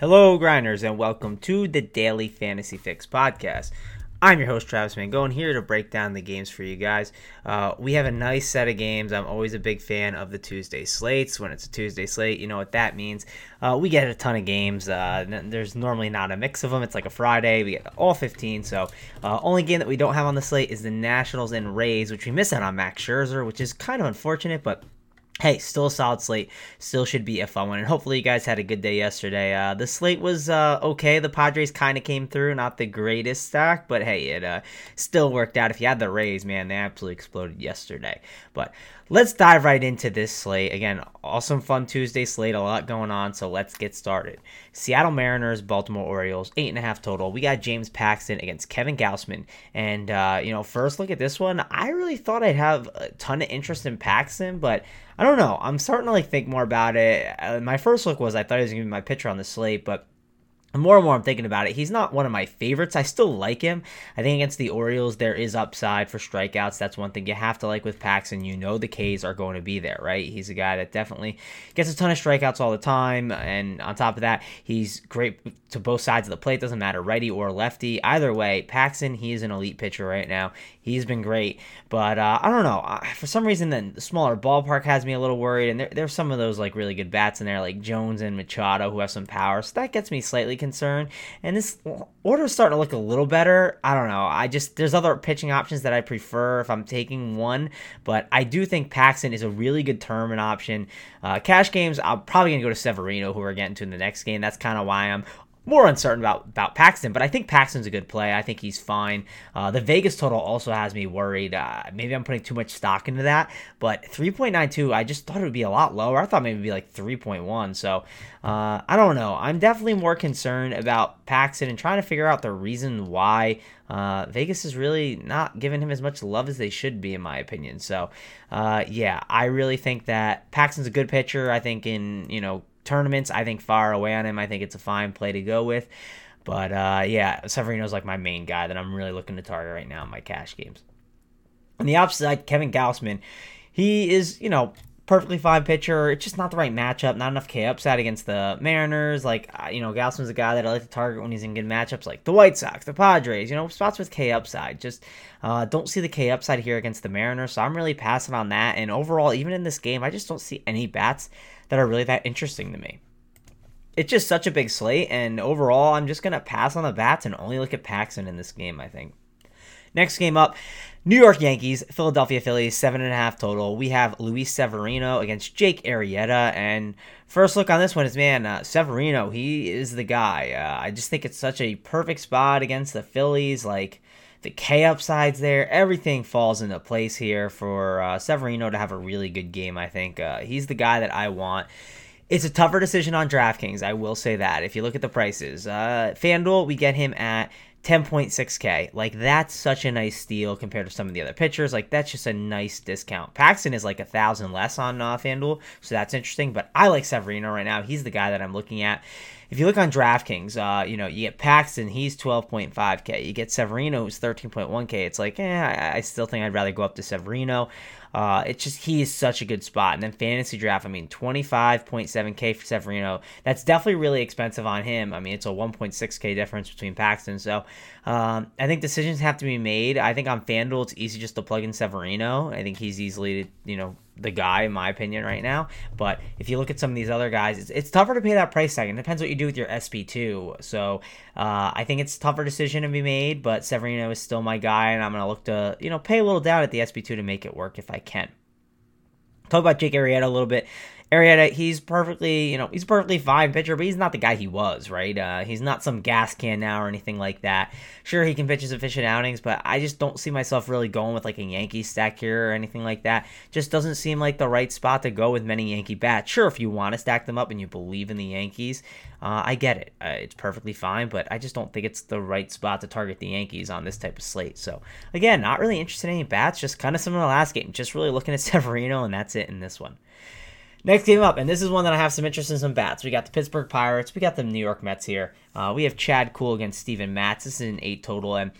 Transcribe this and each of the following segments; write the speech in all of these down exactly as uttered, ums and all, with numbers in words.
Hello, Grinders, and welcome to the Daily Fantasy Fix Podcast. I'm your host, Travis Mangone, here to break down the games for you guys. Uh, we have a nice set of games. I'm always a big fan of the Tuesday slates. When it's a Tuesday slate, you know what that means. Uh, we get a ton of games. Uh, there's normally not a mix of them. It's like a Friday. We get all fifteen. So uh, only game that we don't have on the slate is the Nationals and Rays, which we miss out on Max Scherzer, which is kind of unfortunate, but hey, still a solid slate, still should be a fun one, and hopefully you guys had a good day yesterday. Uh, the slate was uh, okay. The Padres kind of came through, not the greatest stock, but hey, it uh, still worked out. If you had the Rays, man, they absolutely exploded yesterday. But let's dive right into this slate. Again, awesome fun Tuesday slate, a lot going on, so let's get started. Seattle Mariners, Baltimore Orioles, eight and a half total. We got James Paxton against Kevin Gausman, and uh, you know, first look at this one, I really thought I'd have a ton of interest in Paxton, but I don't know. I'm starting to like think more about it. Uh, my first look was I thought he was going to be my pitcher on the slate, but more and more I'm thinking about it. He's not one of my favorites. I still like him. I think against the Orioles, there is upside for strikeouts. That's one thing you have to like with Paxton. You know the Ks are going to be there, right? He's a guy that definitely gets a ton of strikeouts all the time. And on top of that, he's great to both sides of the plate. Doesn't matter, righty or lefty. Either way, Paxton, he is an elite pitcher right now. He's been great. But uh, I don't know. I, for some reason, the smaller ballpark has me a little worried. And there, there's some of those like really good bats in there, like Jones and Machado, who have some power. So that gets me slightly concerned, and this order is starting to look a little better. I don't know. I just there's other pitching options that I prefer if I'm taking one, but I do think Paxton is a really good tournament option. Uh, cash games, I'm probably gonna go to Severino, who we're getting to in the next game. That's kind of why I'm more uncertain about, about Paxton, but I think Paxton's a good play. I think he's fine. Uh, the Vegas total also has me worried. Uh, maybe I'm putting too much stock into that, but three point nine two, I just thought it would be a lot lower. I thought maybe it'd be like three point one, so uh, I don't know. I'm definitely more concerned about Paxton and trying to figure out the reason why uh, Vegas is really not giving him as much love as they should be, in my opinion. So, uh, yeah, I really think that Paxton's a good pitcher. I think in, you know, tournaments, I think far away on him. I think it's a fine play to go with. But uh, yeah, Severino's like my main guy that I'm really looking to target right now in my cash games. On the opposite side, Kevin Gausman, he is, you know, perfectly fine pitcher. It's just not the right matchup. Not enough K upside against the Mariners. Like, you know, Gausman's a guy that I like to target when he's in good matchups like the White Sox, the Padres, you know, spots with K upside. Just uh, don't see the K upside here against the Mariners. So I'm really passing on that. And overall, even in this game, I just don't see any bats that are really that interesting to me. It's just such a big slate. And overall, I'm just going to pass on the bats and only look at Paxton in this game, I think. Next game up, New York Yankees, Philadelphia Phillies, seven and a half total. We have Luis Severino against Jake Arrieta, and first look on this one is, man, uh, Severino, he is the guy. Uh, I just think it's such a perfect spot against the Phillies, like the K upsides there. Everything falls into place here for uh, Severino to have a really good game, I think. Uh, he's the guy that I want. It's a tougher decision on DraftKings, I will say that, if you look at the prices. Uh, FanDuel, we get him at ten point six K. Like, that's such a nice steal compared to some of the other pitchers. Like, that's just a nice discount. Paxton is like a thousand less on uh, FanDuel, so that's interesting. But I like Severino right now. He's the guy that I'm looking at. If you look on DraftKings, uh, you know, you get Paxton, he's twelve point five K. You get Severino, who's thirteen point one K. It's like, eh, I, I still think I'd rather go up to Severino. Uh, it's just, he is such a good spot. And then fantasy draft, I mean, twenty-five point seven K for Severino. That's definitely really expensive on him. I mean, it's a one point six K difference between Paxton. So um, I think decisions have to be made. I think on FanDuel, it's easy just to plug in Severino. I think he's easily, you know, the guy, in my opinion, right now. But if you look at some of these other guys, it's, it's tougher to pay that price tag. It depends what you do with your S P two. So uh, I think it's a tougher decision to be made, but Severino is still my guy, and I'm going to look to, you know, pay a little down at the S P two to make it work if I can. Talk about Jake Arrieta a little bit. Arrieta, he's perfectly, you know, he's a perfectly fine pitcher, but he's not the guy he was, right? Uh, he's not some gas can now or anything like that. Sure, he can pitch his efficient outings, but I just don't see myself really going with like a Yankee stack here or anything like that. Just doesn't seem like the right spot to go with many Yankee bats. Sure, if you want to stack them up and you believe in the Yankees, uh, I get it. Uh, it's perfectly fine, but I just don't think it's the right spot to target the Yankees on this type of slate. So again, not really interested in any bats, just kind of similar to the last game. Just really looking at Severino, and that's it in this one. Next game up, and this is one that I have some interest in some bats. We got the Pittsburgh Pirates. We got the New York Mets here. Uh, we have Chad Kuhl against Steven Matz. This is an eight total, and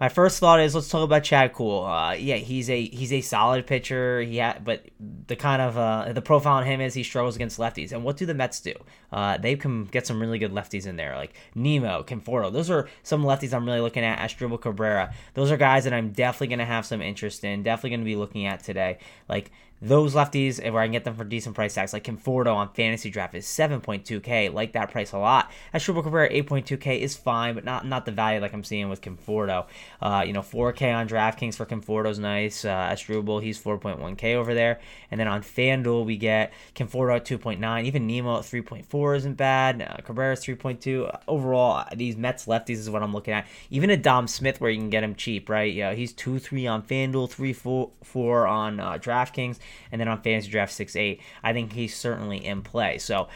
my first thought is let's talk about Chad Kuhl. Uh, yeah, he's a he's a solid pitcher. He ha- but the kind of uh, the profile on him is he struggles against lefties. And what do the Mets do? Uh, they can get some really good lefties in there, like Nemo, Conforto. Those are some lefties I'm really looking at. Asdrubal Cabrera. Those are guys that I'm definitely going to have some interest in. Definitely going to be looking at today. Like. Those lefties, where I can get them for decent price tags, like Conforto on Fantasy Draft is seven point two K, like that price a lot. Asdrubal Cabrera, eight point two K is fine, but not not the value like I'm seeing with Conforto. Uh, you know, four K on DraftKings for Conforto's nice. Uh, Asdrubal, he's four point one K over there. And then on FanDuel, we get Conforto at two point nine. Even Nemo at three point four isn't bad. Uh, Cabrera's three point two. Overall, these Mets lefties is what I'm looking at. Even a Dom Smith where you can get him cheap, right? Yeah, he's two three on FanDuel, three four on uh, DraftKings. And then on Fantasy Draft six eight, I think he's certainly in play. So,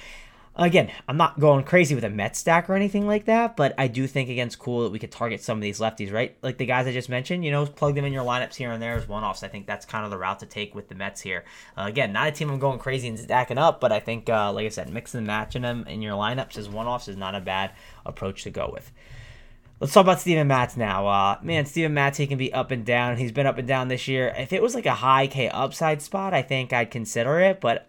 again, I'm not going crazy with a Mets stack or anything like that, but I do think against Kuhl that we could target some of these lefties, right? Like the guys I just mentioned, you know, plug them in your lineups here and there as one-offs. I think that's kind of the route to take with the Mets here. Uh, again, not a team I'm going crazy and stacking up, but I think, uh, like I said, mixing and matching them in your lineups as one-offs is not a bad approach to go with. Let's talk about Steven Matz now. Uh, man, Steven Matz, he can be up and down. He's been up and down this year. If it was like a high K upside spot, I think I'd consider it, but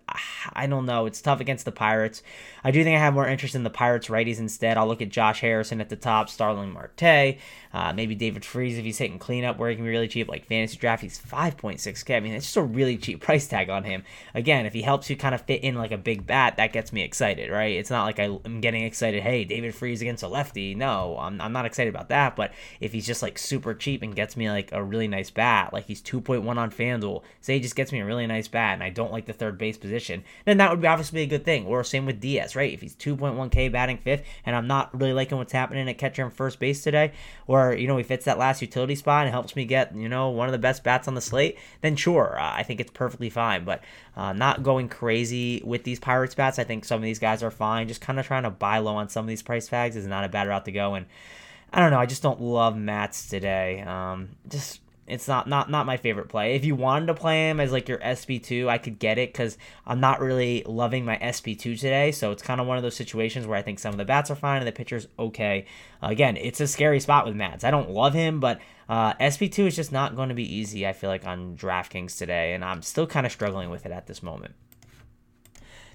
I don't know. It's tough against the Pirates. I do think I have more interest in the Pirates righties instead. I'll look at Josh Harrison at the top, Starling Marte, uh, maybe David Freese if he's hitting cleanup where he can be really cheap. Like Fantasy Draft, he's five point six K. I mean, it's just a really cheap price tag on him. Again, if he helps you kind of fit in like a big bat, that gets me excited, right? It's not like I'm getting excited, hey, David Freese against a lefty. No, I'm, I'm not excited. excited about that, but if he's just like super cheap and gets me like a really nice bat, like he's two point one on FanDuel, say he just gets me a really nice bat and I don't like the third base position, then that would be obviously a good thing. Or same with Diaz, right? If he's two point one K batting fifth and I'm not really liking what's happening at catcher and first base today, or, you know, he fits that last utility spot and helps me get, you know, one of the best bats on the slate, then sure, uh, I think it's perfectly fine, but uh, not going crazy with these Pirates bats. I think some of these guys are fine. Just kind of trying to buy low on some of these price tags is not a bad route to go. And I don't know. I just don't love Matz today. Um, just it's not, not not my favorite play. If you wanted to play him as like your S P two, I could get it because I'm not really loving my S P two today. So it's kind of one of those situations where I think some of the bats are fine and the pitcher's okay. Uh, again, it's a scary spot with Matz. I don't love him, but uh, S P two is just not going to be easy, I feel like, on DraftKings today. And I'm still kind of struggling with it at this moment.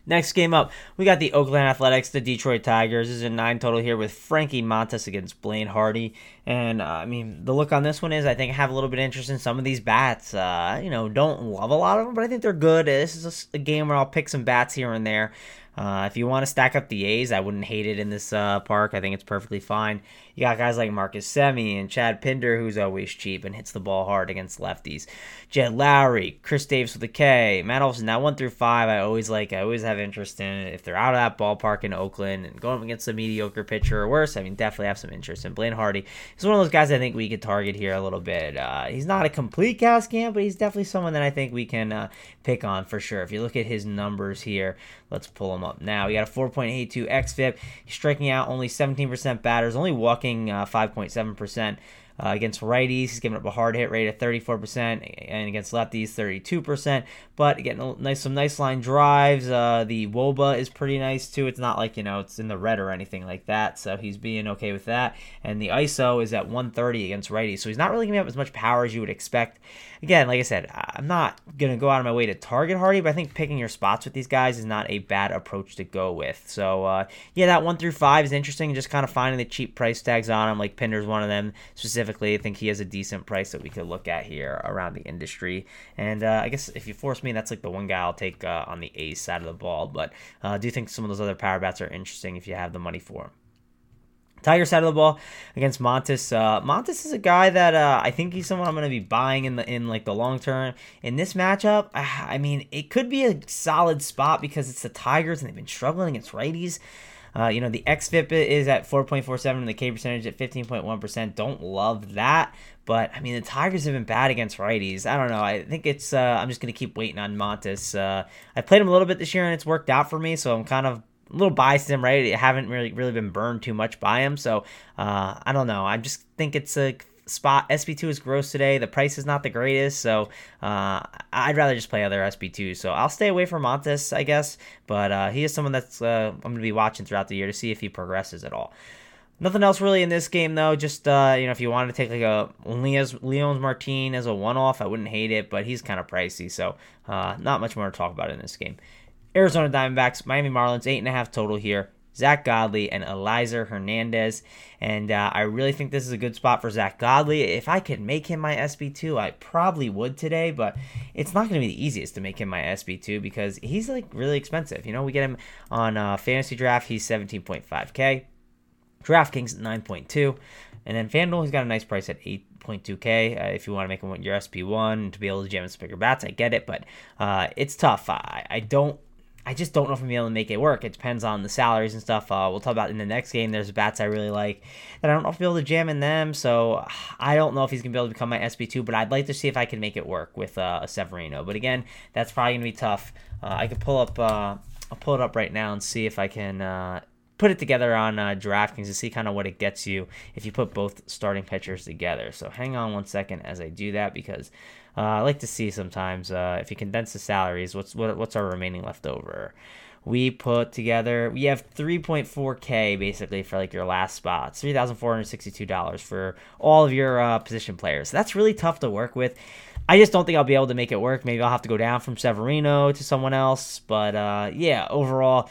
Next game up, we got the Oakland Athletics, the Detroit Tigers. This is a nine total here with Frankie Montas against Blaine Hardy. And, uh, I mean, the look on this one is I think I have a little bit of interest in some of these bats. Uh, you know, don't love a lot of them, but I think they're good. This is a game where I'll pick some bats here and there. Uh, if you want to stack up the A's, I wouldn't hate it in this uh, park. I think it's perfectly fine. You got guys like Marcus Semien and Chad Pinder, who's always cheap and hits the ball hard against lefties. Jed Lowry, Chris Davis with a K, Matt Olson. Now one through five, I always like. I always have interest in it. If they're out of that ballpark in Oakland and going against a mediocre pitcher or worse, I mean, definitely have some interest in Blaine Hardy. He's one of those guys I think we could target here a little bit. Uh, he's not a complete gas can, but he's definitely someone that I think we can uh, pick on for sure. If you look at his numbers here, let's pull him up now. We got a four point eight two xFIP. He's striking out only seventeen percent batters, only walking uh, five point seven percent. Uh, against righties, he's giving up a hard hit rate of thirty-four percent, and against lefties, thirty-two percent. But getting a nice, some nice line drives. Uh, the W O B A is pretty nice too. It's not like, you know, it's in the red or anything like that. So he's being okay with that. And the I S O is at one thirty against righties. So he's not really giving up as much power as you would expect. Again, like I said, I'm not going to go out of my way to target Hardy, but I think picking your spots with these guys is not a bad approach to go with. So, uh, yeah, that one through five is interesting. Just kind of finding the cheap price tags on him, like Pinder's one of them specifically. I think he has a decent price that we could look at here around the industry. And uh, I guess if you force me, that's like the one guy I'll take uh, on the A's side of the ball. But uh, I do think some of those other power bats are interesting if you have the money for them. Tiger side of the ball against Montes. Uh, Montes is a guy that uh, I think he's someone I'm going to be buying in the in like the long term. In this matchup, I mean, it could be a solid spot because it's the Tigers and they've been struggling against righties. Uh, you know, the xFIP is at four point four seven and the K percentage at fifteen point one percent. Don't love that. But, I mean, the Tigers have been bad against righties. I don't know. I think it's uh, – I'm just going to keep waiting on Montes. Uh, I played him a little bit this year and it's worked out for me, so I'm kind of – a little biased him, right? I haven't really really been burned too much by him, so uh, I don't know. I just think it's a spot. S P two is gross today. The price is not the greatest, so uh, I'd rather just play other S P twos. So I'll stay away from Montes, I guess, but uh, he is someone that's uh, I'm going to be watching throughout the year to see if he progresses at all. Nothing else really in this game, though. Just, uh, you know, if you wanted to take like a Leones Martin as a one-off, I wouldn't hate it, but he's kind of pricey, so uh, not much more to talk about in this game. Arizona Diamondbacks, Miami Marlins, eight and a half total here. Zach Godley and Eliza Hernandez. And uh, I really think this is a good spot for Zach Godley. If I could make him my S B two, I probably would today, but it's not going to be the easiest to make him my S B two because he's like really expensive. You know, we get him on uh, Fantasy Draft, he's seventeen point five K. DraftKings nine point two. And then FanDuel, he's got a nice price at eight point two K. Uh, if you want to make him your S P one to be able to jam his bigger bats, I get it, but uh, it's tough. I, I don't. I just don't know if I'm able to make it work. It depends on the salaries and stuff. Uh, we'll talk about in the next game. There's bats I really like that I don't know if I'll be able to jam in them. So I don't know if he's going to be able to become my S B two, but I'd like to see if I can make it work with uh, a Severino. But again, that's probably going to be tough. Uh, I could pull up, uh, I'll pull it up right now and see if I can uh, put it together on uh, DraftKings to see kind of what it gets you if you put both starting pitchers together. So hang on one second as I do that because uh, I like to see sometimes uh, if you condense the salaries, what's what, what's our remaining left over? We put together, we have three point four K basically for like your last spot, three thousand four hundred sixty-two dollars for all of your uh, position players. So that's really tough to work with. I just don't think I'll be able to make it work. Maybe I'll have to go down from Severino to someone else. But uh, yeah, overall,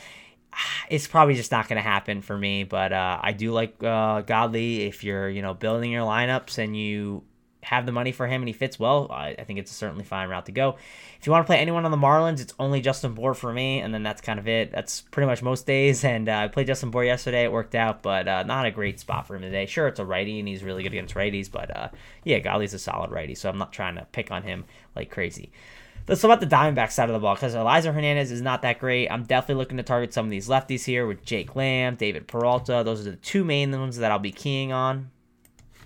it's probably just not going to happen for me, but uh, I do like uh, Godley. If you're, you know, building your lineups and you have the money for him and he fits well, I, I think it's a certainly fine route to go. If you want to play anyone on the Marlins, it's only Justin Bohr for me, and then that's kind of it. That's pretty much most days, and uh, I played Justin Bohr yesterday. It worked out, but uh, not a great spot for him today. Sure, it's a righty, and he's really good against righties, but uh, yeah, Godley's a solid righty, so I'm not trying to pick on him like crazy. Let's talk about the Diamondback side of the ball because Eliza Hernandez is not that great. I'm definitely looking to target some of these lefties here with Jake Lamb, David Peralta. Those are the two main ones that I'll be keying on.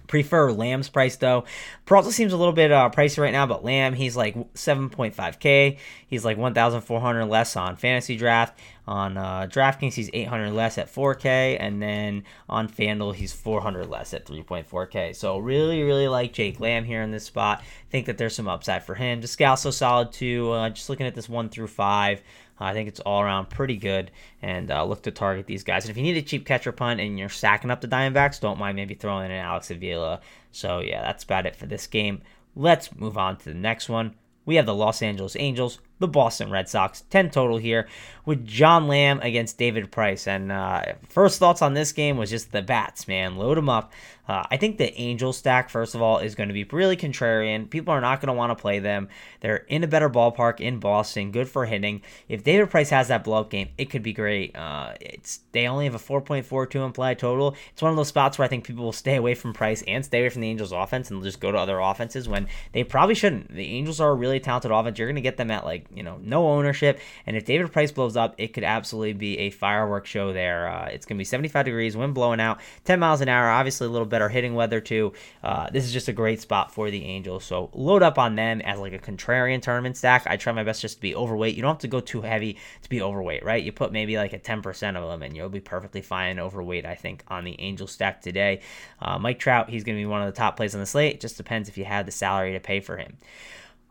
Prefer Lamb's price, though. Peralta seems a little bit uh, pricey right now, but Lamb, he's like seven point five K. He's like one thousand four hundred less on Fantasy Draft. On uh, DraftKings, he's eight hundred less at four K. And then on FanDuel, he's four hundred less at three point four K. So really, really like Jake Lamb here in this spot. Think that there's some upside for him. Descalso, solid, too. Uh, just looking at this one through five. I think it's all around pretty good, and uh, look to target these guys. And if you need a cheap catcher punt and you're stacking up the Diamondbacks, don't mind maybe throwing in an Alex Avila. So, yeah, that's about it for this game. Let's move on to the next one. We have the Los Angeles Angels, the Boston Red Sox, ten total here, with John Lamb against David Price. And uh, first thoughts on this game was just the bats, man. Load them up. Uh, I think the Angels stack, first of all, is going to be really contrarian. People are not going to want to play them. They're in a better ballpark in Boston, good for hitting. If David Price has that blow-up game, it could be great. Uh, it's they only have a four point four two implied total. It's one of those spots where I think people will stay away from Price and stay away from the Angels' offense and just go to other offenses when they probably shouldn't. The Angels are a really talented offense. You're going to get them at, like, you know, no ownership. And if David Price blows up, it could absolutely be a fireworks show there. Uh, it's going to be seventy-five degrees, wind blowing out, ten miles an hour, obviously a little better hitting weather too. Uh, this is just a great spot for the Angels. So load up on them as like a contrarian tournament stack. I try my best just to be overweight. You don't have to go too heavy to be overweight, right? You put maybe like a ten percent of them and you'll be perfectly fine overweight, I think, on the Angel stack today. Uh, Mike Trout, he's going to be one of the top plays on the slate. It just depends if you have the salary to pay for him.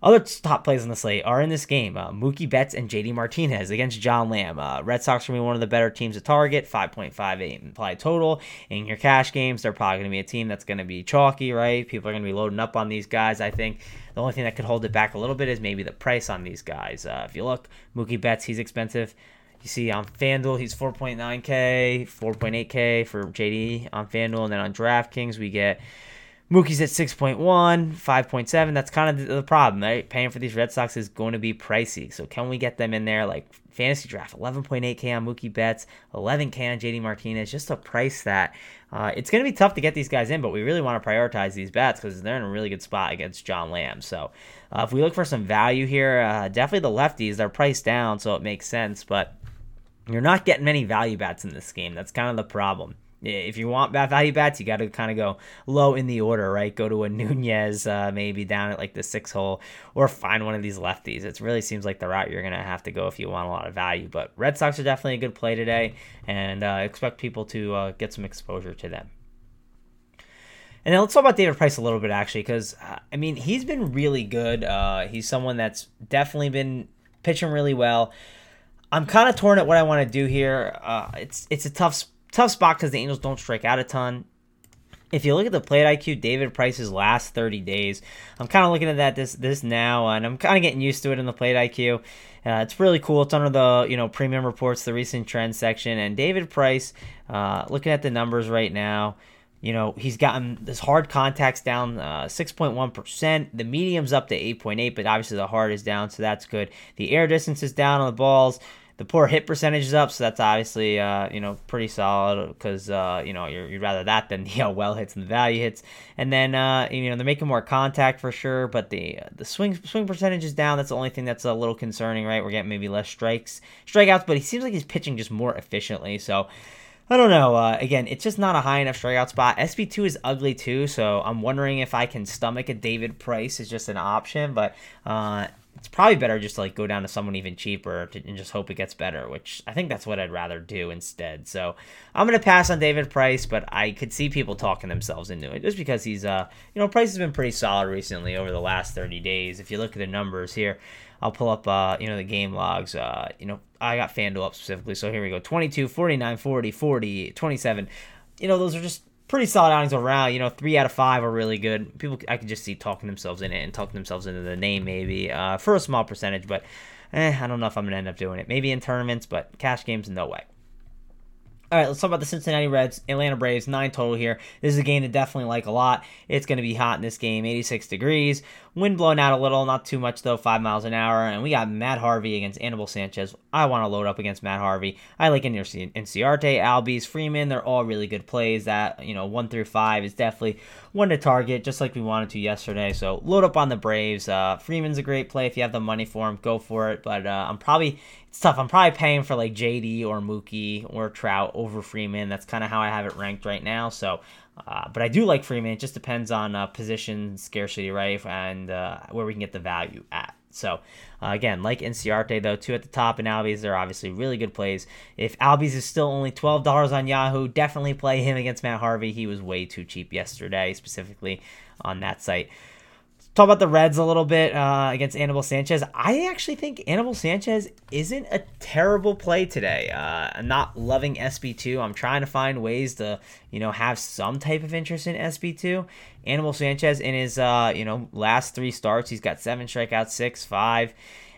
Other top plays on the slate are in this game. Uh, Mookie Betts and J D. Martinez against John Lamb. Uh, Red Sox are going to be one of the better teams to target, five point five eight implied total. In your cash games, they're probably going to be a team that's going to be chalky, right? People are going to be loading up on these guys, I think. The only thing that could hold it back a little bit is maybe the price on these guys. Uh, if you look, Mookie Betts, he's expensive. You see on FanDuel, he's four point nine K, four point eight K for J D on FanDuel. And then on DraftKings, we get Mookie's at six point one, five point seven. That's kind of the problem, right? Paying for these Red Sox is going to be pricey. So can we get them in there? Like fantasy draft, eleven point eight K on Mookie Betts, eleven K on J D. Martinez, just to price that. Uh, it's going to be tough to get these guys in, but we really want to prioritize these bats because they're in a really good spot against John Lamb. So uh, if we look for some value here, uh, definitely the lefties, they're priced down, so it makes sense. But you're not getting many value bats in this game. That's kind of the problem. If you want bad value bats, you got to kind of go low in the order, right? Go to a Nunez, uh, maybe down at like the six hole, or find one of these lefties. It really seems like the route you're going to have to go if you want a lot of value. But Red Sox are definitely a good play today, and uh, expect people to uh, get some exposure to them. And then let's talk about David Price a little bit, actually, because, uh, I mean, he's been really good. Uh, he's someone that's definitely been pitching really well. I'm kind of torn at what I want to do here. Uh, it's it's a tough spot. Tough spot because the Angels don't strike out a ton. If you look at the plate I Q, David Price's last thirty days, I'm kind of looking at that this this now, and I'm kind of getting used to it in the plate I Q. Uh, it's really cool. It's under the you know premium reports, the recent trends section, and David Price, uh, looking at the numbers right now, you know, he's gotten this hard contacts down uh, six point one percent. The medium's up to eight point eight, but obviously the hard is down, so that's good. The air distance is down on the balls. The poor hit percentage is up, so that's obviously uh, you know pretty solid because uh, you know you're, you'd rather that than the you know, well hits and the value hits. And then uh, you know they're making more contact for sure, but the the swing swing percentage is down. That's the only thing that's a little concerning, right? We're getting maybe less strikes, strikeouts, but he seems like he's pitching just more efficiently. So I don't know. Uh, again, it's just not a high enough strikeout spot. S P two is ugly too, so I'm wondering if I can stomach a David Price is just an option, but. Uh, It's probably better just to like go down to someone even cheaper to, and just hope it gets better, which I think that's what I'd rather do instead. So I'm going to pass on David Price, but I could see people talking themselves into it just because he's, uh, you know, Price has been pretty solid recently over the last thirty days. If you look at the numbers here, I'll pull up, uh, you know, the game logs. Uh, you know, I got FanDuel up specifically. So here we go. twenty-two, forty-nine, forty, forty, twenty-seven. You know, those are just pretty solid outings around. You know, three out of five are really good. People, I could just see talking themselves in it and talking themselves into the name maybe uh, for a small percentage, but eh, I don't know if I'm going to end up doing it. Maybe in tournaments, but cash games, no way. All right, let's talk about the Cincinnati Reds, Atlanta Braves, nine total here. This is a game to definitely like a lot. It's going to be hot in this game, eighty-six degrees. Wind blowing out a little, not too much though, five miles an hour. And we got Matt Harvey against Anibal Sanchez. I want to load up against Matt Harvey. I like Enciarte, Albies, Freeman. They're all really good plays. That, you know, one through five is definitely one to target, just like we wanted to yesterday. So load up on the Braves. Uh, Freeman's a great play. If you have the money for him, go for it. But uh, I'm probably... It's tough. I'm probably paying for like J D or Mookie or Trout over Freeman. That's kind of how I have it ranked right now. So, uh, but I do like Freeman. It just depends on uh, position scarcity, right, and uh, where we can get the value at. So, uh, again, like Enciarte, though, two at the top, and Albies, they're obviously really good plays. If Albies is still only twelve dollars on Yahoo, definitely play him against Matt Harvey. He was way too cheap yesterday, specifically on that site. Talk about the Reds a little bit uh, against Anibal Sanchez. I actually think Anibal Sanchez isn't a terrible play today. Uh, I'm not loving S B two. I'm trying to find ways to, you know, have some type of interest in S B two. Anibal Sanchez in his, uh, you know, last three starts, he's got seven strikeouts, six, five.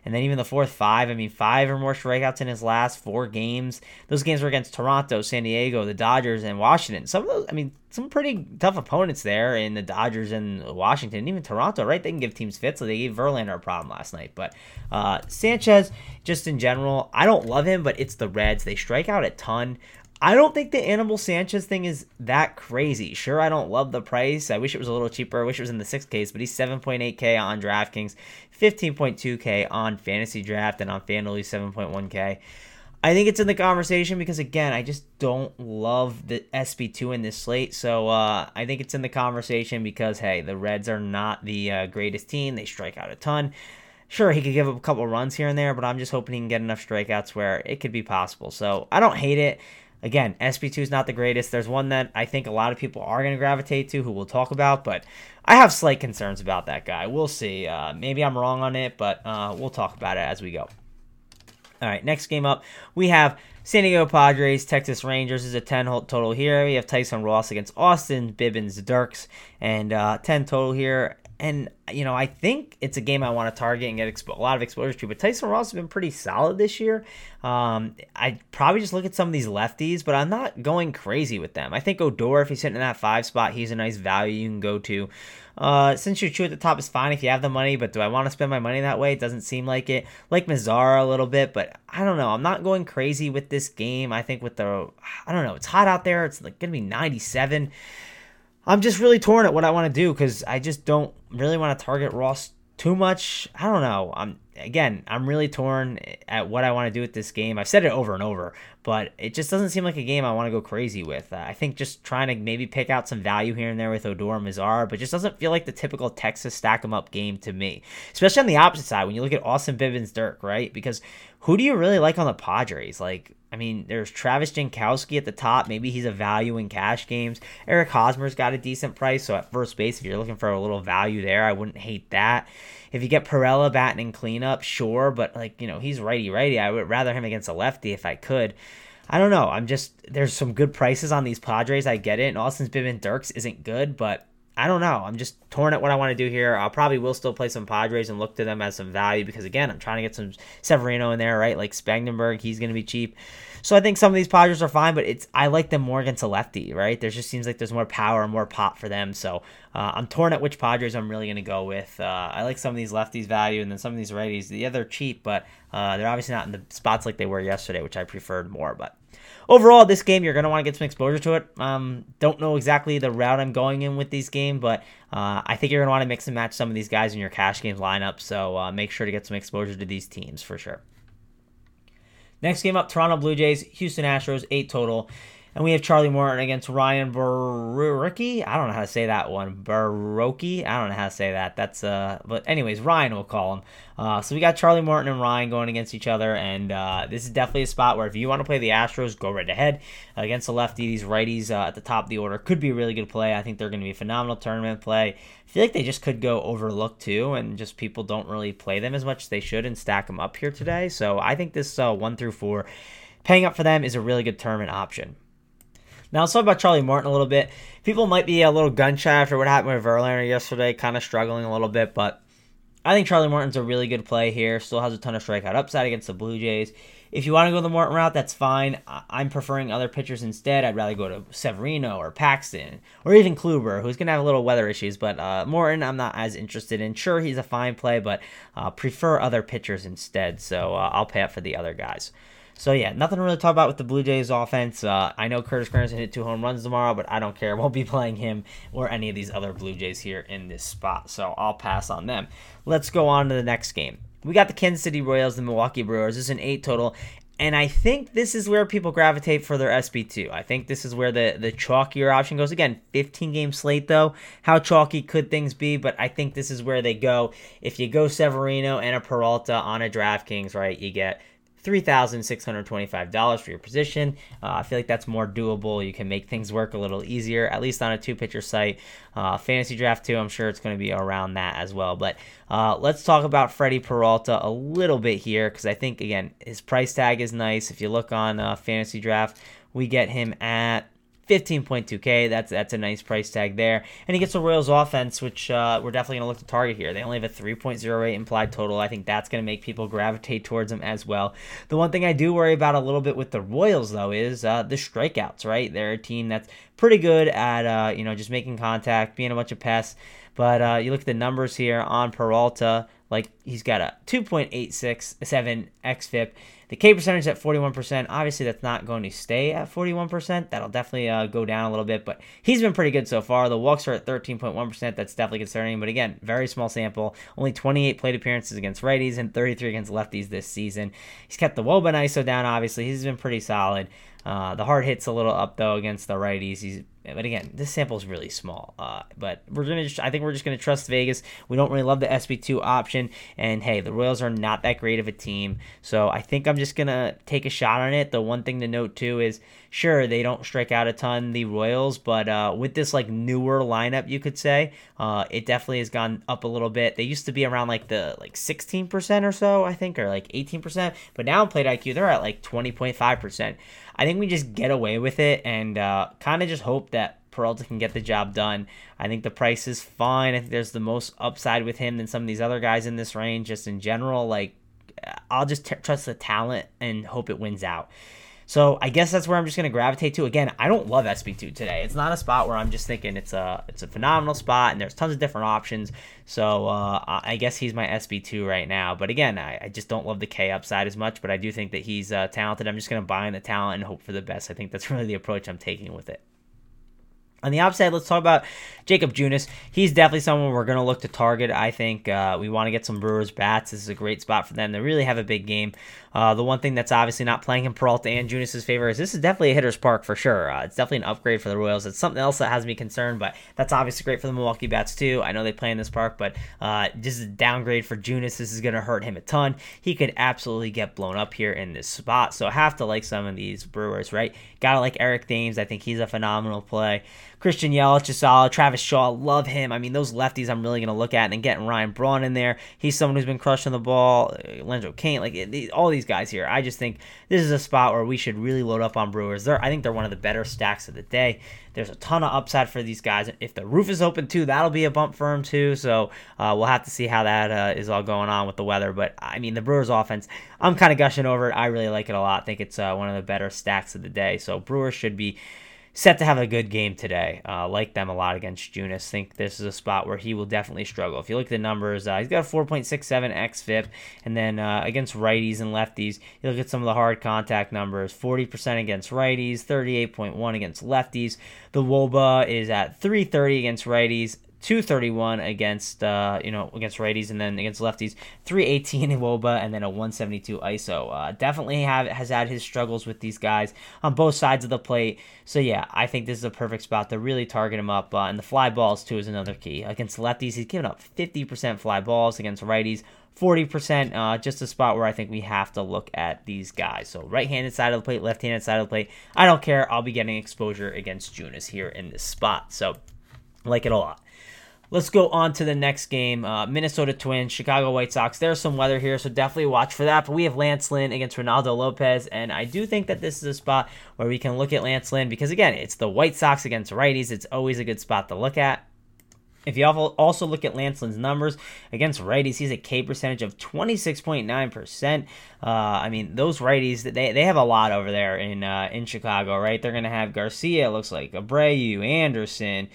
And then even the fourth five, I mean, five or more strikeouts in his last four games. Those games were against Toronto, San Diego, the Dodgers, and Washington. Some of those, I mean, some pretty tough opponents there in the Dodgers and Washington, and even Toronto, right? They can give teams fits, so they gave Verlander a problem last night. But uh, Sanchez, just in general, I don't love him, but it's the Reds. They strike out a ton. I don't think the Anibal Sanchez thing is that crazy. Sure, I don't love the price. I wish it was a little cheaper. I wish it was in the six Ks, but he's seven point eight K on DraftKings, fifteen point two K on Fantasy Draft, and on FanDuel, he's seven point one K. I think it's in the conversation because, again, I just don't love the S B two in this slate. So uh, I think it's in the conversation because, hey, the Reds are not the uh, greatest team. They strike out a ton. Sure, he could give up a couple runs here and there, but I'm just hoping he can get enough strikeouts where it could be possible. So I don't hate it. Again, S B two is not the greatest. There's one that I think a lot of people are going to gravitate to who we'll talk about, but I have slight concerns about that guy. We'll see. Uh, maybe I'm wrong on it, but uh, we'll talk about it as we go. All right, next game up, we have San Diego Padres, Texas Rangers. This is a ten-hole total here. We have Tyson Ross against Austin Bibens-Dirkx, and uh, ten total here. And, you know, I think it's a game I want to target and get expo- a lot of exposure to. But Tyson Ross has been pretty solid this year. Um, I'd probably just look at some of these lefties, but I'm not going crazy with them. I think Odor, if he's hitting in that five spot, he's a nice value you can go to. Uh, since you're two at the top is fine if you have the money, but do I want to spend my money that way? It doesn't seem like it. Like Mazzara a little bit, but I don't know. I'm not going crazy with this game. I think with the, I don't know, it's hot out there. It's like going to be ninety-seven. I'm just really torn at what I want to do because I just don't really want to target Ross too much. I don't know. I'm again, I'm really torn at what I want to do with this game. I've said it over and over, but it just doesn't seem like a game I want to go crazy with. Uh, I think just trying to maybe pick out some value here and there with Odor and Mazar, but just doesn't feel like the typical Texas stack 'em up game to me, especially on the opposite side when you look at Austin Bibens-Dirkx, right? Because who do you really like on the Padres? Like, I mean, there's Travis Jankowski at the top. Maybe he's a value in cash games. Eric Hosmer's got a decent price, so at first base, if you're looking for a little value there, I wouldn't hate that. If you get Perella batting in cleanup, sure, but, like, you know, he's righty-righty. I would rather him against a lefty if I could. I don't know. I'm just – there's some good prices on these Padres. I get it, and Austin Bibens-Dirkx isn't good, but – I don't know. I'm just torn at what I want to do here. I probably will still play some Padres and look to them as some value because, again, I'm trying to get some Severino in there, right? Like Spangenberg, he's going to be cheap. So I think some of these Padres are fine, but it's I like them more against a lefty, right? There just seems like there's more power, more pop for them. So uh, I'm torn at which Padres I'm really going to go with. Uh, I like some of these lefties value and then some of these righties. Yeah, they're cheap, but uh, they're obviously not in the spots like they were yesterday, which I preferred more, but... Overall, this game, you're going to want to get some exposure to it. Um, don't know exactly the route I'm going in with this game, but uh, I think you're going to want to mix and match some of these guys in your cash games lineup, so uh, make sure to get some exposure to these teams for sure. Next game up, Toronto Blue Jays, Houston Astros, eight total. And we have Charlie Morton against Ryan Barroki. I don't know how to say that one. Barroki? I don't know how to say that. That's uh. But anyways, Ryan will call him. Uh, so we got Charlie Morton and Ryan going against each other. And uh, this is definitely a spot where if you want to play the Astros, go right ahead. Uh, against the lefty, these righties uh, at the top of the order could be a really good play. I think they're going to be a phenomenal tournament play. I feel like they just could go overlooked too. And just people don't really play them as much as they should and stack them up here today. So I think this uh, one through four, paying up for them is a really good tournament option. Now, let's talk about Charlie Morton a little bit. People might be a little gun-shy after what happened with Verlander yesterday, kind of struggling a little bit, but I think Charlie Morton's a really good play here. Still has a ton of strikeout upside against the Blue Jays. If you want to go the Morton route, that's fine. I'm preferring other pitchers instead. I'd rather go to Severino or Paxton or even Kluber, who's going to have a little weather issues, but uh, Morton I'm not as interested in. Sure, he's a fine play, but uh, prefer other pitchers instead, so uh, I'll pay up for the other guys. So, yeah, nothing to really talk about with the Blue Jays offense. Uh, I know Curtis Granderson hit two home runs tomorrow, but I don't care. Won't be playing him or any of these other Blue Jays here in this spot, so I'll pass on them. Let's go on to the next game. We got the Kansas City Royals and Milwaukee Brewers. This is an eight total, and I think this is where people gravitate for their S B two. I think this is where the, the chalkier option goes. Again, fifteen-game slate, though. How chalky could things be? But I think this is where they go. If you go Severino and a Peralta on a DraftKings, right, you get three thousand six hundred twenty-five dollars for your position. Uh, I feel like that's more doable. You can make things work a little easier, at least on a two-pitcher site. Uh, Fantasy Draft two, I'm sure it's going to be around that as well. But uh, let's talk about Freddy Peralta a little bit here because I think, again, his price tag is nice. If you look on uh, Fantasy Draft, we get him at fifteen point two K. That's that's a nice price tag there. And he gets the Royals offense, which uh, we're definitely going to look to target here. They only have a three point oh eight implied total. I think that's going to make people gravitate towards him as well. The one thing I do worry about a little bit with the Royals, though, is uh, the strikeouts, right? They're a team that's pretty good at, uh, you know, just making contact, being a bunch of pests. But uh, you look at the numbers here on Peralta, like he's got a two point eight six seven X F I P. The K percentage at forty-one percent. Obviously, that's not going to stay at forty-one percent. That'll definitely uh, go down a little bit, but he's been pretty good so far. The walks are at thirteen point one percent. That's definitely concerning, but again, very small sample. Only twenty-eight plate appearances against righties and thirty-three against lefties this season. He's kept the Woba and I S O down, obviously. He's been pretty solid. Uh, the hard hit's a little up, though, against the righties. He's But again, this sample is really small. Uh, but we're gonna, just, I think we're just going to trust Vegas. We don't really love the S B two option. And hey, the Royals are not that great of a team. So I think I'm just going to take a shot on it. The one thing to note, too, is sure, they don't strike out a ton, the Royals. But uh, with this like newer lineup, you could say, uh, it definitely has gone up a little bit. They used to be around like the like sixteen percent or so, I think, or like eighteen percent. But now in Plate I Q, they're at like twenty point five percent. I think we just get away with it and uh, kind of just hope that Peralta can get the job done. I think the price is fine. I think there's the most upside with him than some of these other guys in this range, just in general. Like, I'll just t- trust the talent and hope it wins out. So I guess that's where I'm just going to gravitate to. Again, I don't love S P two today. It's not a spot where I'm just thinking it's a it's a phenomenal spot, and there's tons of different options. So uh, I guess he's my S P two right now. But again, I, I just don't love the K upside as much, but I do think that he's uh, talented. I'm just going to buy in the talent and hope for the best. I think that's really the approach I'm taking with it. On the opposite, let's talk about Jacob Junis. He's definitely someone we're going to look to target. I think uh, we want to get some Brewers bats. This is a great spot for them to really have a big game. Uh, the one thing that's obviously not playing in Peralta and Junis' favor is this is definitely a hitter's park for sure. Uh, it's definitely an upgrade for the Royals. It's something else that has me concerned, but that's obviously great for the Milwaukee Bats too. I know they play in this park, but uh, this is a downgrade for Junis. This is going to hurt him a ton. He could absolutely get blown up here in this spot, so I have to like some of these Brewers, right? Got to like Eric Dames. I think he's a phenomenal play. Christian Yelich is solid. Travis Shaw, love him. I mean, those lefties I'm really going to look at, and then getting Ryan Braun in there. He's someone who's been crushing the ball. Lenjo Cain, like all these guys here. I just think this is a spot where we should really load up on Brewers. They're, I think they're one of the better stacks of the day. There's a ton of upside for these guys. If the roof is open too, that'll be a bump for him too. So uh, we'll have to see how that uh, is all going on with the weather. But I mean, the Brewers offense, I'm kind of gushing over it. I really like it a lot. I think it's uh, one of the better stacks of the day. So Brewers should be set to have a good game today. Uh, like them a lot against Junis. Think this is a spot where he will definitely struggle. If you look at the numbers, uh, he's got a four point six seven xFIP. And then uh, against righties and lefties, you look at some of the hard contact numbers. forty percent against righties, thirty-eight point one against lefties. The W O B A is at three thirty against righties, two thirty-one against uh, you know against righties, and then against lefties, three eighteen in W O B A, and then a one seventy-two I S O. Uh, definitely have has had his struggles with these guys on both sides of the plate. So yeah, I think this is a perfect spot to really target him up. Uh, and the fly balls too is another key. Against lefties, he's given up fifty percent fly balls. Against righties, forty percent. Uh, just a spot where I think we have to look at these guys. So right-handed side of the plate, left-handed side of the plate. I don't care. I'll be getting exposure against Junis here in this spot. So like it a lot. Let's go on to the next game. Uh, Minnesota Twins, Chicago White Sox. There's some weather here, so definitely watch for that. But we have Lance Lynn against Ronaldo Lopez, and I do think that this is a spot where we can look at Lance Lynn because, again, it's the White Sox against righties. It's always a good spot to look at. If you also look at Lance Lynn's numbers against righties, he's a K percentage of twenty-six point nine percent. Uh, I mean, those righties, they they have a lot over there in uh, in Chicago, right? They're going to have Garcia, it looks like, Abreu, Anderson,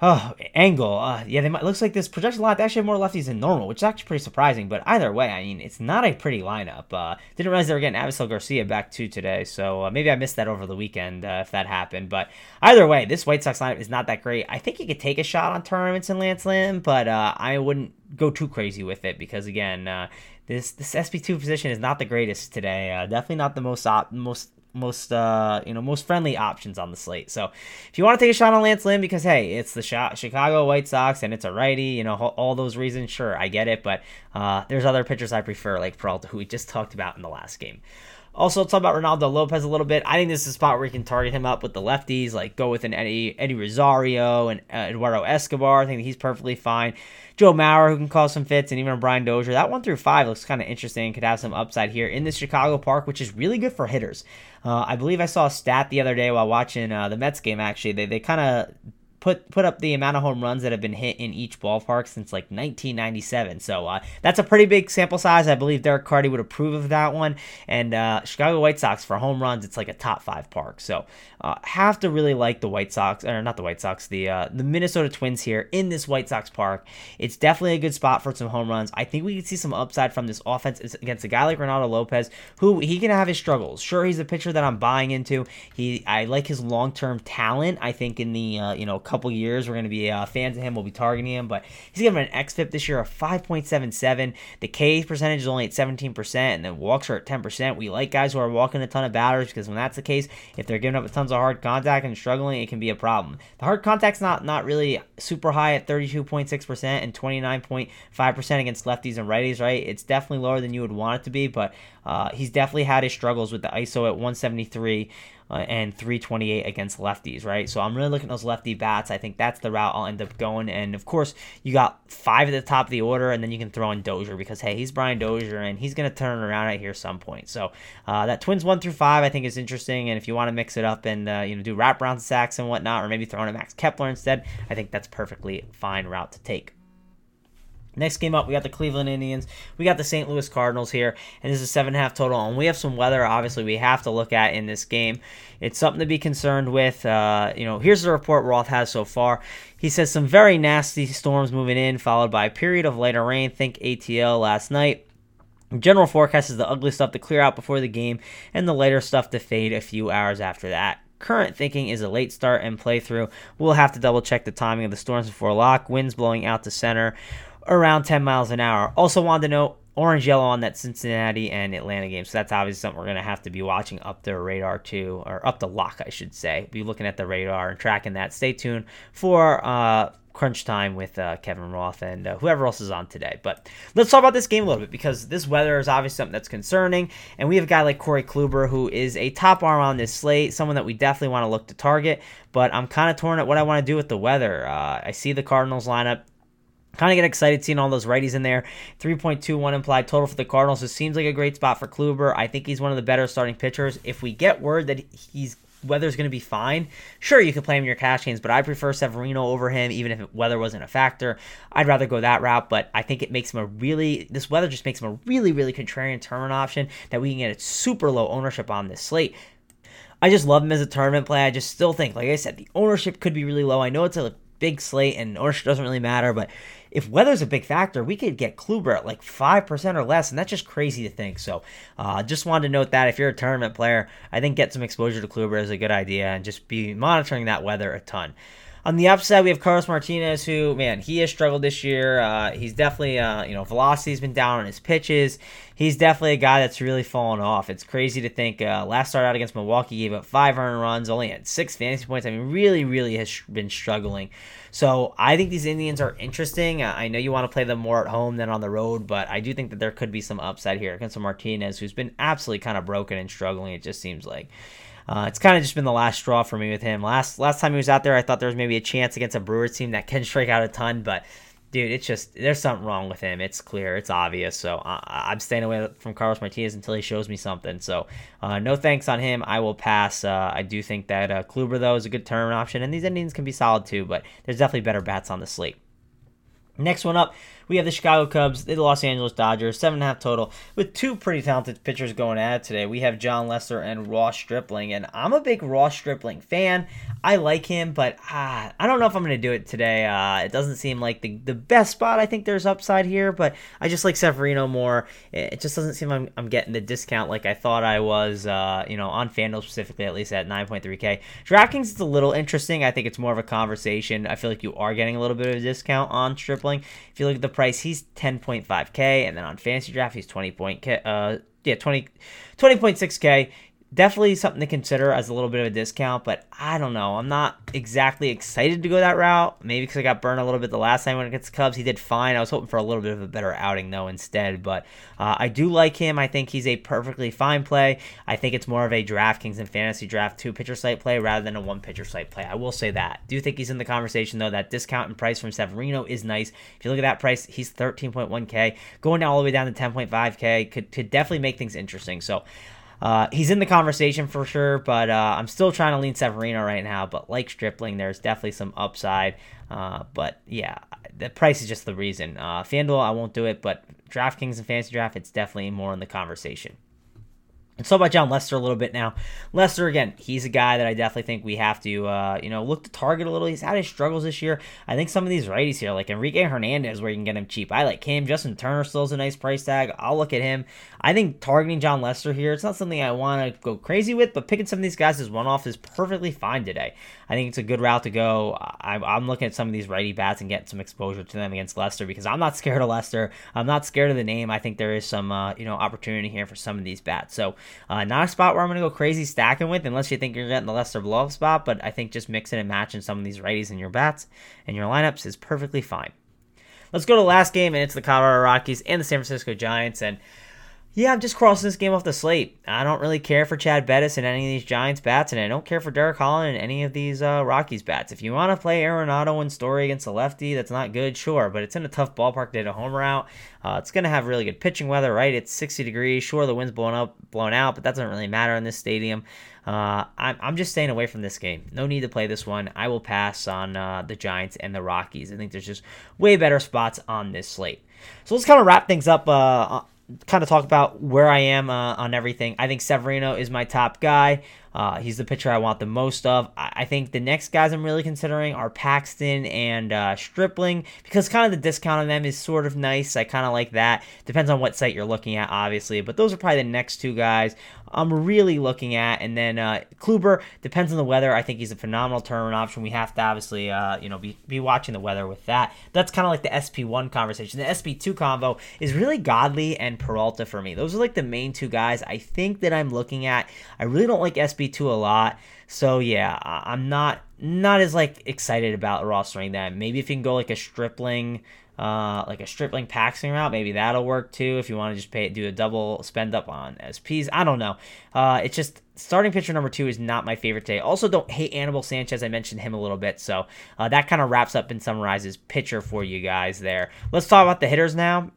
Oh, Angle, uh, yeah, they might, looks like this projection lot, they actually have more lefties than normal, which is actually pretty surprising, but either way, I mean, it's not a pretty lineup. Uh, didn't realize they were getting Avisel Garcia back too today, so uh, maybe I missed that over the weekend uh, if that happened, but either way, this White Sox lineup is not that great. I think you could take a shot on tournaments in Lance Lynn, but uh, I wouldn't go too crazy with it, because again, uh, this this S P two position is not the greatest today, uh, definitely not the most op- most most uh you know most friendly options on the slate. So if you want to take a shot on Lance Lynn because hey, it's the Chicago White Sox and it's a righty, you know, all those reasons, sure, I get it, but uh there's other pitchers I prefer, like Peralta, who we just talked about in the last game. Also, talk about Ronaldo Lopez a little bit. I think this is a spot where you can target him up with the lefties, like go with an Eddie, Eddie Rosario and uh, Eduardo Escobar. I think he's perfectly fine. Joe Mauer, who can cause some fits, and even Brian Dozier. That one through five looks kind of interesting. Could have some upside here in this Chicago park, which is really good for hitters. Uh, I believe I saw a stat the other day while watching uh, the Mets game, actually. They, they kind of put put up the amount of home runs that have been hit in each ballpark since like nineteen ninety-seven. So uh, that's a pretty big sample size. I believe Derek Carty would approve of that one. And uh, Chicago White Sox, for home runs, it's like a top five park. So uh, have to really like the White Sox, or not the White Sox, the uh, the Minnesota Twins here in this White Sox park. It's definitely a good spot for some home runs. I think we could see some upside from this offense against a guy like Ronaldo Lopez, who he can have his struggles. Sure, he's a pitcher that I'm buying into. He I like his long-term talent. I think in the, uh, you know, couple years we're going to be uh, fans of him, we'll be targeting him, but he's given an xFIP this year of five point seven seven. The K percentage is only at seventeen percent, and then walks are at ten percent. We like guys who are walking a ton of batters, because when that's the case, if they're giving up tons of hard contact and struggling, it can be a problem. The hard contact's not not really super high at thirty-two point six percent and twenty-nine point five percent against lefties and righties, right? It's definitely lower than you would want it to be, but Uh, he's definitely had his struggles with the I S O at one seventy-three uh, and three twenty-eight against lefties, right? So I'm really looking at those lefty bats. I think that's the route I'll end up going. And, of course, you got five at the top of the order, and then you can throw in Dozier because, hey, he's Brian Dozier, and he's going to turn around at here some point. So uh, that Twins one through five I think is interesting. And if you want to mix it up and uh, you know do wraparound sacks and whatnot, or maybe throw in a Max Kepler instead, I think that's a perfectly fine route to take. Next game up, we got the Cleveland Indians. We got the Saint Louis Cardinals here, and this is a seven point five total, and we have some weather, obviously, we have to look at in this game. It's something to be concerned with. Uh, you know, here's the report Roth has so far. He says some very nasty storms moving in, followed by a period of lighter rain. Think A T L last night. General forecast is the ugly stuff to clear out before the game, and the lighter stuff to fade a few hours after that. Current thinking is a late start and playthrough. We'll have to double-check the timing of the storms before lock. Winds blowing out to center around ten miles an hour. Also wanted to note orange yellow on that Cincinnati and Atlanta game, so that's obviously something we're going to have to be watching up the radar too, or up the lock, I should say. Be looking at the radar and tracking that. Stay tuned for uh, crunch time with uh, Kevin Roth and uh, whoever else is on today. But let's talk about this game a little bit, because this weather is obviously something that's concerning, and we have a guy like Corey Kluber, who is a top arm on this slate, someone that we definitely want to look to target, but I'm kind of torn at what I want to do with the weather. Uh, I see the Cardinals lineup. Kind of get excited seeing all those righties in there. three point two one implied total for the Cardinals. It seems like a great spot for Kluber. I think he's one of the better starting pitchers. If we get word that he's weather's going to be fine, sure, you can play him in your cash games, but I prefer Severino over him, even if weather wasn't a factor. I'd rather go that route, but I think it makes him a really, this weather just makes him a really, really contrarian tournament option that we can get at super low ownership on this slate. I just love him as a tournament play. I just still think, like I said, the ownership could be really low. I know it's a big slate and ownership doesn't really matter, but if weather's a big factor, we could get Kluber at like five percent or less, and that's just crazy to think. So uh, just wanted to note that if you're a tournament player, I think get some exposure to Kluber is a good idea, and just be monitoring that weather a ton. On the opposite side, we have Carlos Martinez, who, man, he has struggled this year. Uh, he's definitely, uh, you know, velocity's been down on his pitches. He's definitely a guy that's really fallen off. It's crazy to think uh, last start out against Milwaukee, gave up five earned runs, only had six fantasy points. I mean, really, really has been struggling. So I think these Indians are interesting. I know you want to play them more at home than on the road, but I do think that there could be some upside here against Martinez, who's been absolutely kind of broken and struggling, it just seems like. Uh, it's kind of just been the last straw for me with him. Last last time he was out there, I thought there was maybe a chance against a Brewers team that can strike out a ton, but dude, it's just, there's something wrong with him. It's clear. It's obvious. So I, I'm staying away from Carlos Martinez until he shows me something. So uh, no thanks on him. I will pass. Uh, I do think that uh, Kluber, though, is a good turn option, and these Indians can be solid too, but there's definitely better bats on the slate. Next one up, we have the Chicago Cubs, the Los Angeles Dodgers, seven point five total, with two pretty talented pitchers going at it today. We have John Lester and Ross Stripling, and I'm a big Ross Stripling fan. I like him, but ah, I don't know if I'm going to do it today. Uh, it doesn't seem like the, the best spot. I think there's upside here, but I just like Severino more. It, it just doesn't seem I'm, I'm getting the discount like I thought I was, uh, you know, on FanDuel specifically, at least at nine point three K. DraftKings is a little interesting. I think it's more of a conversation. I feel like you are getting a little bit of a discount on Stripling. If you look at the price, he's ten point five K, and then on Fantasy Draft, he's twenty point K, uh, yeah, twenty, twenty point six K. Definitely something to consider as a little bit of a discount, but I don't know. I'm not exactly excited to go that route. Maybe because I got burned a little bit the last time when it gets Cubs. He did fine. I was hoping for a little bit of a better outing, though, instead. But uh, I do like him. I think he's a perfectly fine play. I think it's more of a DraftKings and Fantasy Draft two-pitcher site play rather than a one-pitcher site play. I will say that. I do think he's in the conversation, though. That discount in price from Severino is nice. If you look at that price, he's thirteen point one K. Going all the way down to ten point five K could, could definitely make things interesting. So Uh, he's in the conversation for sure, but uh, I'm still trying to lean Severino right now. But like Stripling, there's definitely some upside. Uh, but yeah, the price is just the reason. Uh, FanDuel, I won't do it, but DraftKings and Fantasy Draft, it's definitely more in the conversation. Let's talk about John Lester a little bit now. Lester, again, he's a guy that I definitely think we have to, uh, you know, look to target a little. He's had his struggles this year. I think some of these righties here, like Enrique Hernandez, where you can get him cheap. I like him. Justin Turner still has a nice price tag. I'll look at him. I think targeting John Lester here, it's not something I want to go crazy with, but picking some of these guys as one-off is perfectly fine today. I think it's a good route to go. I, I'm looking at some of these righty bats and getting some exposure to them against Lester, because I'm not scared of Lester. I'm not scared of the name. I think there is some, uh, you know, opportunity here for some of these bats. So, Uh, not a spot where I'm going to go crazy stacking with, unless you think you're getting the Lester blow-up spot, but I think just mixing and matching some of these righties in your bats and your lineups is perfectly fine. Let's go to the last game, and it's the Colorado Rockies and the San Francisco Giants, and yeah, I'm just crossing this game off the slate. I don't really care for Chad Bettis in any of these Giants bats, and I don't care for Derek Holland in any of these uh, Rockies bats. If you want to play Arenado and Story against a lefty, that's not good, sure, but it's in a tough ballpark. They had a homer out. Uh, it's going to have really good pitching weather, right? It's sixty degrees. Sure, the wind's blown up, blown out, but that doesn't really matter in this stadium. Uh, I'm, I'm just staying away from this game. No need to play this one. I will pass on uh, the Giants and the Rockies. I think there's just way better spots on this slate. So let's kind of wrap things up. Uh, kind of talk about where I am uh, on everything. I think Severino is my top guy. Uh, he's the pitcher I want the most of. I, I think the next guys I'm really considering are Paxton and uh, Stripling, because kind of the discount on them is sort of nice. I kind of like that. Depends on what site you're looking at, obviously, but those are probably the next two guys I'm really looking at. And then uh, Kluber, depends on the weather. I think he's a phenomenal tournament option. We have to obviously uh, you know, be, be watching the weather with that. That's kind of like the S P one conversation. The S P two combo is really Godley and Peralta for me. Those are like the main two guys I think that I'm looking at. I really don't like S P two a lot. So yeah, I'm not not as like excited about rostering that. Maybe if you can go like a Stripling, uh, like a Stripling Paxton route, maybe that'll work too. If you want to just pay, do a double spend up on S Ps, I don't know. Uh, it's just starting pitcher number two is not my favorite today. Also, don't hate Anibal Sanchez. I mentioned him a little bit, so uh, that kind of wraps up and summarizes pitcher for you guys there. Let's talk about the hitters now.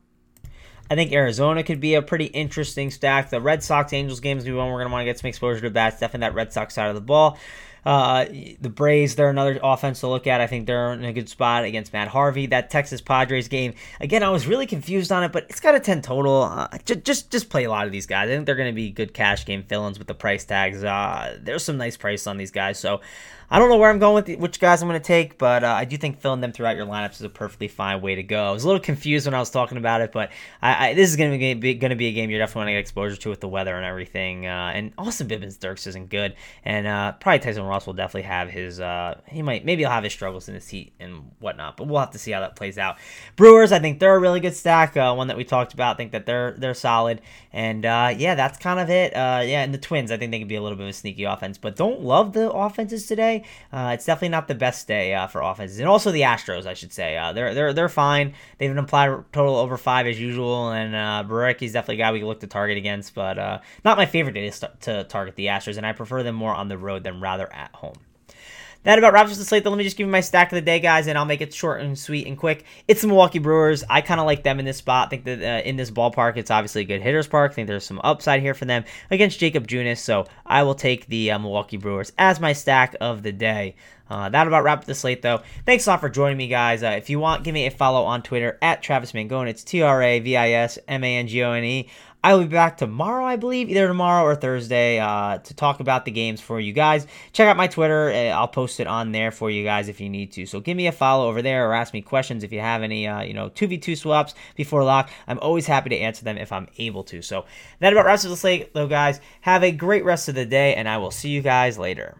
I think Arizona could be a pretty interesting stack. The Red Sox-Angels games we won, we're going to want to get some exposure to bats, definitely that Red Sox side of the ball. Uh, the Braves, they're another offense to look at. I think they're in a good spot against Matt Harvey. That Texas Padres game, again, I was really confused on it, but it's got a ten total. Uh, just, just just play a lot of these guys. I think they're going to be good cash game fill-ins with the price tags. Uh, there's some nice price on these guys, so I don't know where I'm going with the, which guys I'm going to take, but uh, I do think filling them throughout your lineups is a perfectly fine way to go. I was a little confused when I was talking about it, but I, I, this is going to be going to be a game you're definitely going to get exposure to with the weather and everything. Uh, and Austin Bibens-Dirkx isn't good, and uh, probably Tyson Ross will definitely have his, uh, he might, maybe he'll have his struggles in his heat and whatnot, but we'll have to see how that plays out. Brewers, I think they're a really good stack, uh, one that we talked about. I think that they're they're solid, and uh, yeah, that's kind of it. Uh, yeah, and the Twins, I think they could be a little bit of a sneaky offense, but don't love the offenses today. Uh, it's definitely not the best day uh, for offenses, and also the Astros, I should say. Uh, they're they're they're fine. They've an implied total over five as usual, and uh, Barroki's definitely a guy we look to target against, but uh, not my favorite day to, start, to target the Astros, and I prefer them more on the road than rather at home. That about wraps up the slate, though. Let me just give you my stack of the day, guys, and I'll make it short and sweet and quick. It's the Milwaukee Brewers. I kind of like them in this spot. I think that uh, in this ballpark, it's obviously a good hitter's park. I think there's some upside here for them against Jacob Junis, so I will take the uh, Milwaukee Brewers as my stack of the day. Uh, that about wraps up the slate, though. Thanks a lot for joining me, guys. Uh, if you want, give me a follow on Twitter at Travis Mangone. It's T R A V I S M A N G O N E. I will be back tomorrow, I believe, either tomorrow or Thursday, uh, to talk about the games for you guys. Check out my Twitter. I'll post it on there for you guys if you need to. So give me a follow over there or ask me questions if you have any, uh, you know, two v two swaps before lock. I'm always happy to answer them if I'm able to. So that about wraps up the slate, though, guys. Have a great rest of the day, and I will see you guys later.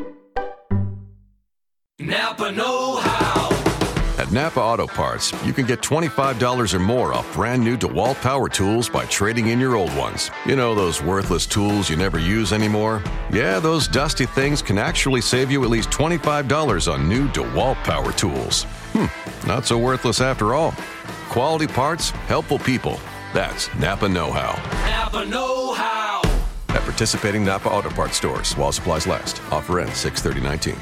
Napa know-how. At Napa Auto Parts, you can get twenty-five dollars or more off brand new DeWalt power tools by trading in your old ones. You know, those worthless tools you never use anymore? Yeah, those dusty things can actually save you at least twenty-five dollars on new DeWalt power tools. Hmm, not so worthless after all. Quality parts, helpful people. That's Napa know-how. Napa know-how. At participating Napa Auto Parts stores while supplies last. Offer ends six thirty nineteen.